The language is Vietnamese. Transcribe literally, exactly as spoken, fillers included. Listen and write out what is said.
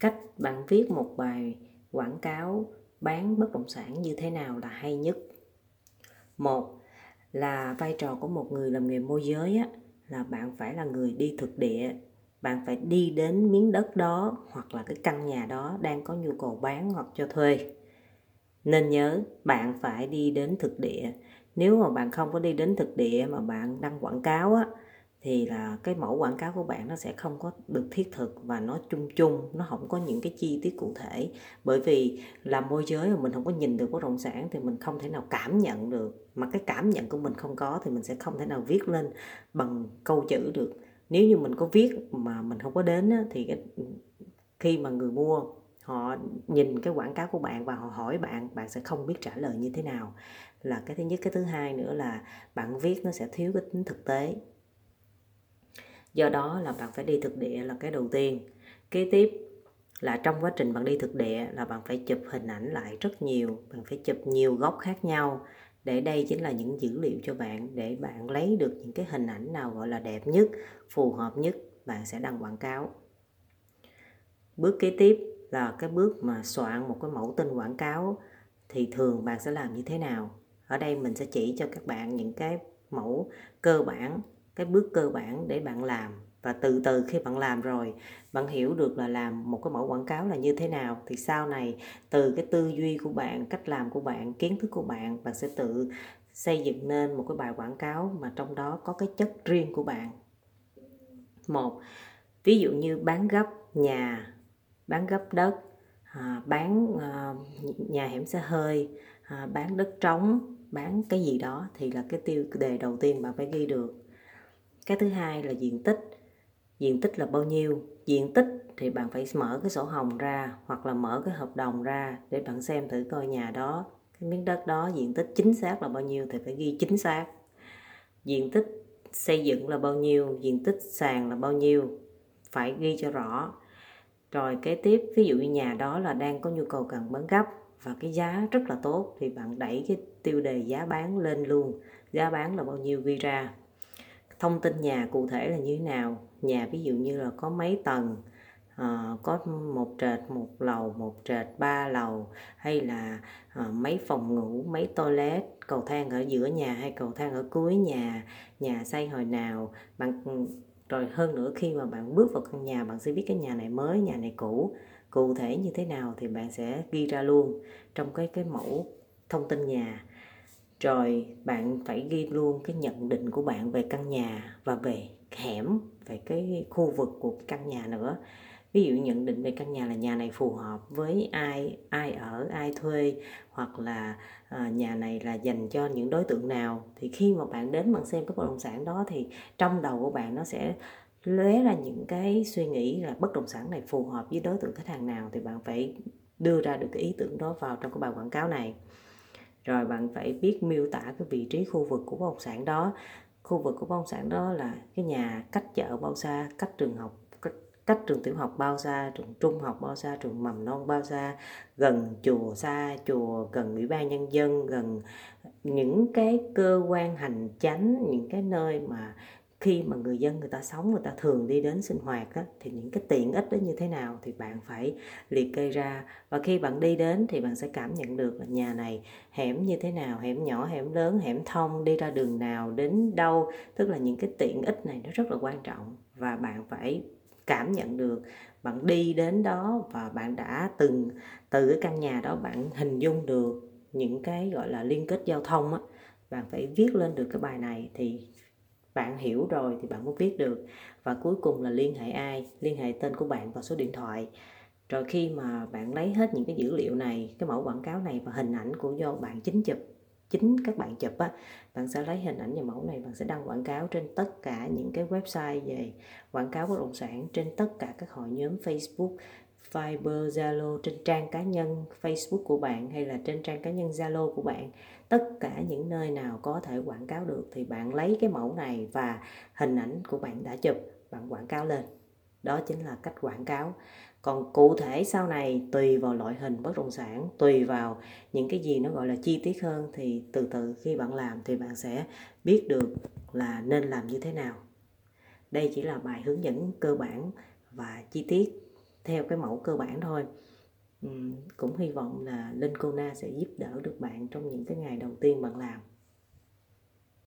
Cách bạn viết một bài quảng cáo bán bất động sản như thế nào là hay nhất? Một là vai trò của một người làm nghề môi giới á, là bạn phải là người đi thực địa. Bạn phải đi đến miếng đất đó hoặc là cái căn nhà đó đang có nhu cầu bán hoặc cho thuê. Nên nhớ, bạn phải đi đến thực địa. Nếu mà bạn không có đi đến thực địa mà bạn đăng quảng cáo á, thì là cái mẫu quảng cáo của bạn nó sẽ không có được thiết thực và nó chung chung, nó không có những cái chi tiết cụ thể. Bởi vì làm môi giới mà mình không có nhìn được bất động sản thì mình không thể nào cảm nhận được. Mà cái cảm nhận của mình không có thì mình sẽ không thể nào viết lên bằng câu chữ được. Nếu như mình có viết mà mình không có đến á, thì cái, khi mà người mua họ nhìn cái quảng cáo của bạn và họ hỏi bạn, bạn sẽ không biết trả lời như thế nào, là cái thứ nhất. Cái thứ hai nữa là bạn viết nó sẽ thiếu cái tính thực tế. Do đó là bạn phải đi thực địa là cái đầu tiên. Kế tiếp là trong quá trình bạn đi thực địa là bạn phải chụp hình ảnh lại rất nhiều, bạn phải chụp nhiều góc khác nhau để đây chính là những dữ liệu cho bạn, để bạn lấy được những cái hình ảnh nào gọi là đẹp nhất, phù hợp nhất, bạn sẽ đăng quảng cáo. Bước kế tiếp là cái bước mà soạn một cái mẫu tin quảng cáo thì thường bạn sẽ làm như thế nào? Ở đây mình sẽ chỉ cho các bạn những cái mẫu cơ bản, cái bước cơ bản để bạn làm, và từ từ khi bạn làm rồi, bạn hiểu được là làm một cái mẫu quảng cáo là như thế nào, thì sau này từ cái tư duy của bạn, cách làm của bạn, kiến thức của bạn, bạn sẽ tự xây dựng nên một cái bài quảng cáo mà trong đó có cái chất riêng của bạn. Một, ví dụ như bán gấp nhà, bán gấp đất, à, bán à, nhà hẻm xe hơi, à, bán đất trống, bán cái gì đó, thì là cái tiêu đề đầu tiên bạn phải ghi được. Cái thứ hai là diện tích. Diện tích là bao nhiêu? Diện tích thì bạn phải mở cái sổ hồng ra hoặc là mở cái hợp đồng ra để bạn xem thử coi nhà đó, cái miếng đất đó diện tích chính xác là bao nhiêu thì phải ghi chính xác. Diện tích xây dựng là bao nhiêu? Diện tích sàn là bao nhiêu? Phải ghi cho rõ. Rồi kế tiếp, ví dụ như nhà đó là đang có nhu cầu cần bán gấp và cái giá rất là tốt thì bạn đẩy cái tiêu đề giá bán lên luôn. Giá bán là bao nhiêu ghi ra. Thông tin nhà cụ thể là như thế nào? Nhà ví dụ như là có mấy tầng, à, có một trệt, một lầu, một trệt, ba lầu, hay là à, mấy phòng ngủ, mấy toilet, cầu thang ở giữa nhà hay cầu thang ở cuối nhà, nhà xây hồi nào. Bạn, rồi hơn nữa khi mà bạn bước vào căn nhà, bạn sẽ biết cái nhà này mới, nhà này cũ, cụ thể như thế nào thì bạn sẽ ghi ra luôn trong cái, cái mẫu thông tin nhà. Rồi bạn phải ghi luôn cái nhận định của bạn về căn nhà và về hẻm, về cái khu vực của căn nhà nữa. Ví dụ nhận định về căn nhà là nhà này phù hợp với ai, ai ở, ai thuê, hoặc là à, nhà này là dành cho những đối tượng nào. Thì khi mà bạn đến bạn xem cái bất động sản đó thì trong đầu của bạn nó sẽ lóe ra những cái suy nghĩ là bất động sản này phù hợp với đối tượng khách hàng nào, thì bạn phải đưa ra được cái ý tưởng đó vào trong cái bài quảng cáo này. Rồi bạn phải biết miêu tả cái vị trí khu vực của bất động sản đó. Khu vực của bất động sản đó là cái nhà cách chợ bao xa, cách trường học, cách, cách trường tiểu học bao xa, trường trung học bao xa, trường mầm non bao xa, gần chùa xa, chùa gần ủy ban nhân dân, gần những cái cơ quan hành chánh, những cái nơi mà khi mà người dân người ta sống, người ta thường đi đến sinh hoạt á, thì những cái tiện ích đó như thế nào thì bạn phải liệt kê ra. Và khi bạn đi đến thì bạn sẽ cảm nhận được là nhà này hẻm như thế nào, hẻm nhỏ, hẻm lớn, hẻm thông, đi ra đường nào, đến đâu. Tức là những cái tiện ích này nó rất là quan trọng và bạn phải cảm nhận được. Bạn đi đến đó và bạn đã từng từ cái căn nhà đó bạn hình dung được những cái gọi là liên kết giao thông á. Bạn phải viết lên được cái bài này thì bạn hiểu rồi thì bạn mới viết được. Và cuối cùng là liên hệ ai, liên hệ tên của bạn và số điện thoại. Rồi khi mà bạn lấy hết những cái dữ liệu này, cái mẫu quảng cáo này và hình ảnh của do bạn chính chụp, chính các bạn chụp á, bạn sẽ lấy hình ảnh và mẫu này, bạn sẽ đăng quảng cáo trên tất cả những cái website về quảng cáo bất động sản, trên tất cả các hội nhóm Facebook, Viber, Zalo, trên trang cá nhân Facebook của bạn hay là trên trang cá nhân Zalo của bạn. Tất cả những nơi nào có thể quảng cáo được thì bạn lấy cái mẫu này và hình ảnh của bạn đã chụp, bạn quảng cáo lên. Đó chính là cách quảng cáo. Còn cụ thể sau này tùy vào loại hình bất động sản, tùy vào những cái gì nó gọi là chi tiết hơn thì từ từ khi bạn làm thì bạn sẽ biết được là nên làm như thế nào. Đây chỉ là bài hướng dẫn cơ bản và chi tiết. theo cái mẫu cơ bản thôi. Cũng hy vọng là Linkona sẽ giúp đỡ được bạn trong những cái ngày đầu tiên bạn làm.